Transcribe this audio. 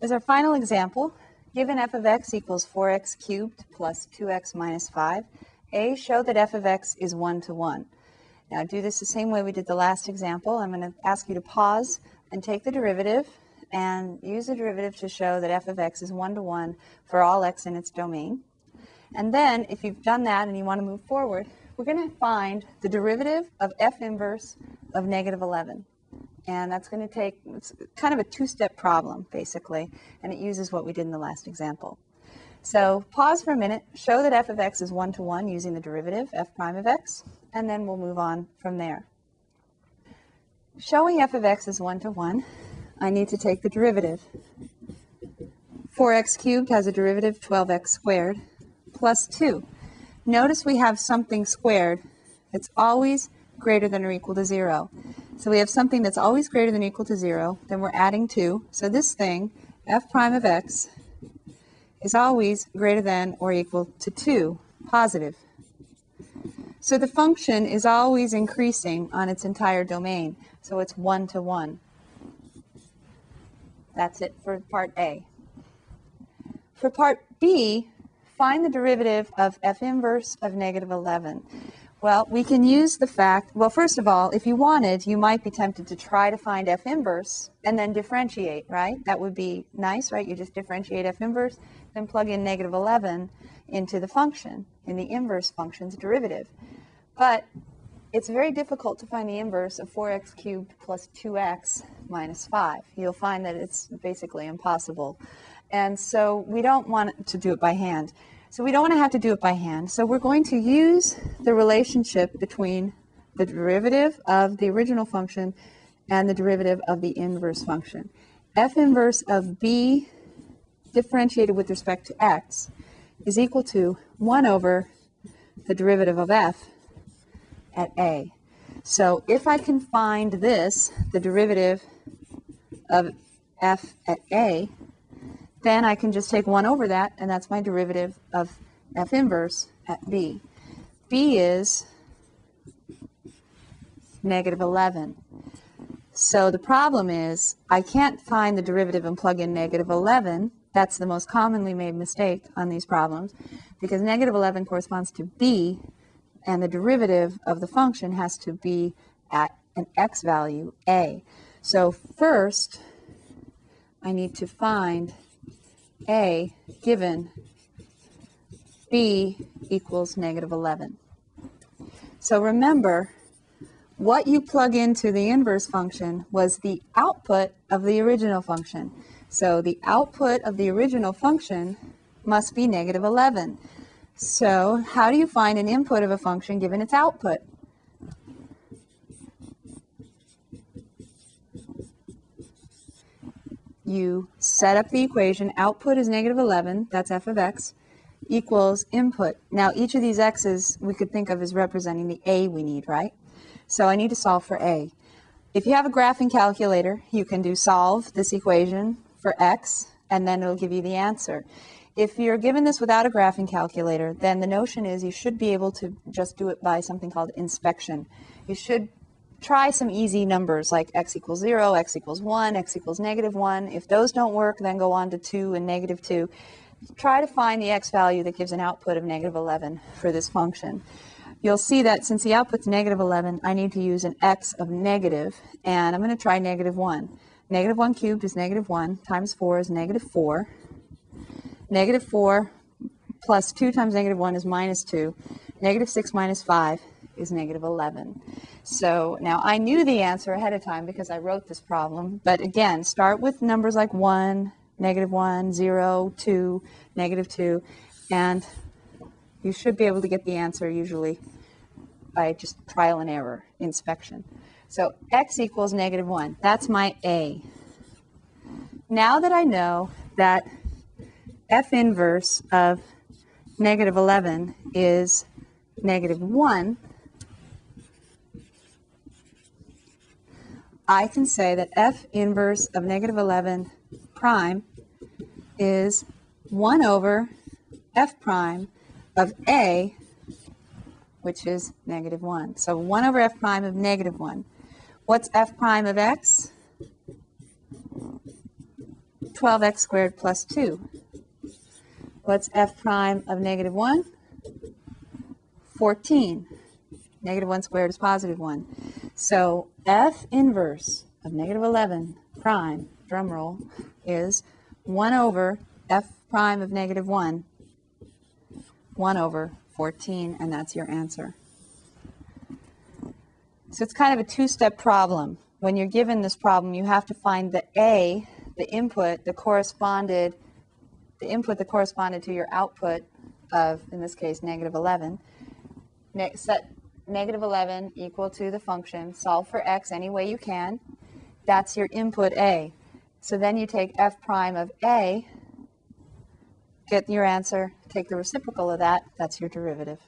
As our final example, given f of x equals 4x cubed plus 2x minus 5, A, show that f of x is 1 to 1. Now do this the same way we did the last example. I'm going to ask you to pause and take the derivative and use the derivative to show that f of x is 1 to 1 for all x in its domain. And then, if you've done that and you want to move forward, we're going to find the derivative of f inverse of negative 11. And that's going to take, it's kind of a two-step problem, basically, and it uses what we did in the last example. So pause for a minute, show that f of x is 1 to 1 using the derivative, f prime of x, and then we'll move on from there. Showing f of x is 1 to 1, I need to take the derivative. 4x cubed has a derivative, 12x squared, plus 2. Notice we have something squared. It's always greater than or equal to 0. So we have something that's always greater than or equal to 0, then we're adding 2. So this thing, f prime of x, is always greater than or equal to 2, positive. So the function is always increasing on its entire domain. So it's 1 to 1. That's it for part A. For part B, find the derivative of f inverse of negative 11. Well, we can use the fact, well, first of all, if you wanted, you might be tempted to try to find f inverse and then differentiate, right? That would be nice, right? You just differentiate f inverse, then plug in negative 11 into the function, in the inverse function's derivative. But it's very difficult to find the inverse of 4x cubed plus 2x minus 5. You'll find that it's basically impossible. And so we don't want to do it by hand. So we're going to use the relationship between the derivative of the original function and the derivative of the inverse function. F inverse of b differentiated with respect to x is equal to 1 over the derivative of f at a. So if I can find this, the derivative of f at a, then I can just take 1 over that, and that's my derivative of f inverse at b. b is negative 11. So the problem is I can't find the derivative and plug in negative 11. That's the most commonly made mistake on these problems, because negative 11 corresponds to b, and the derivative of the function has to be at an x value, a. So first, I need to find a given b equals negative 11. So remember, what you plug into the inverse function was the output of the original function. So the output of the original function must be negative 11. So how do you find an input of a function given its output? You set up the equation, output is negative 11, that's f of x, equals input. Now each of these x's we could think of as representing the a we need, right? So I need to solve for a. If you have a graphing calculator, you can do solve this equation for x, and then it'll give you the answer. If you're given this without a graphing calculator, then the notion is you should be able to just do it by something called inspection. You should try some easy numbers like x equals 0, x equals 1, x equals negative 1. If those don't work, then go on to 2 and negative 2. Try to find the x value that gives an output of negative 11 for this function. You'll see that since the output's negative 11, I need to use an x of negative, and I'm going to try negative 1. Negative 1 cubed is negative 1, times 4 is negative 4. Negative 4 plus 2 times negative 1 is minus 2. Negative 6 minus 5 is negative 11. So now I knew the answer ahead of time because I wrote this problem, but again, start with numbers like 1, negative 1, 0, 2, negative 2, and you should be able to get the answer usually by just trial and error, inspection. So x equals negative 1. That's my a. Now that I know that f inverse of negative 11 is negative 1, I can say that f inverse of negative 11 prime is 1 over f prime of a, which is negative 1. So 1 over f prime of negative 1. What's f prime of x? 12x squared plus 2. What's f prime of negative 1? 14. Negative 1 squared is positive 1. So f inverse of negative 11 prime, drum roll, is 1 over f prime of negative 1, 1 over 14, and that's your answer. So it's kind of a two-step problem. When you're given this problem, you have to find the A, the input that corresponded to your output of, in this case, negative 11. Set negative 11 equal to the function, solve for x any way you can. That's your input A. So then you take f prime of A, get your answer, take the reciprocal of that, that's your derivative.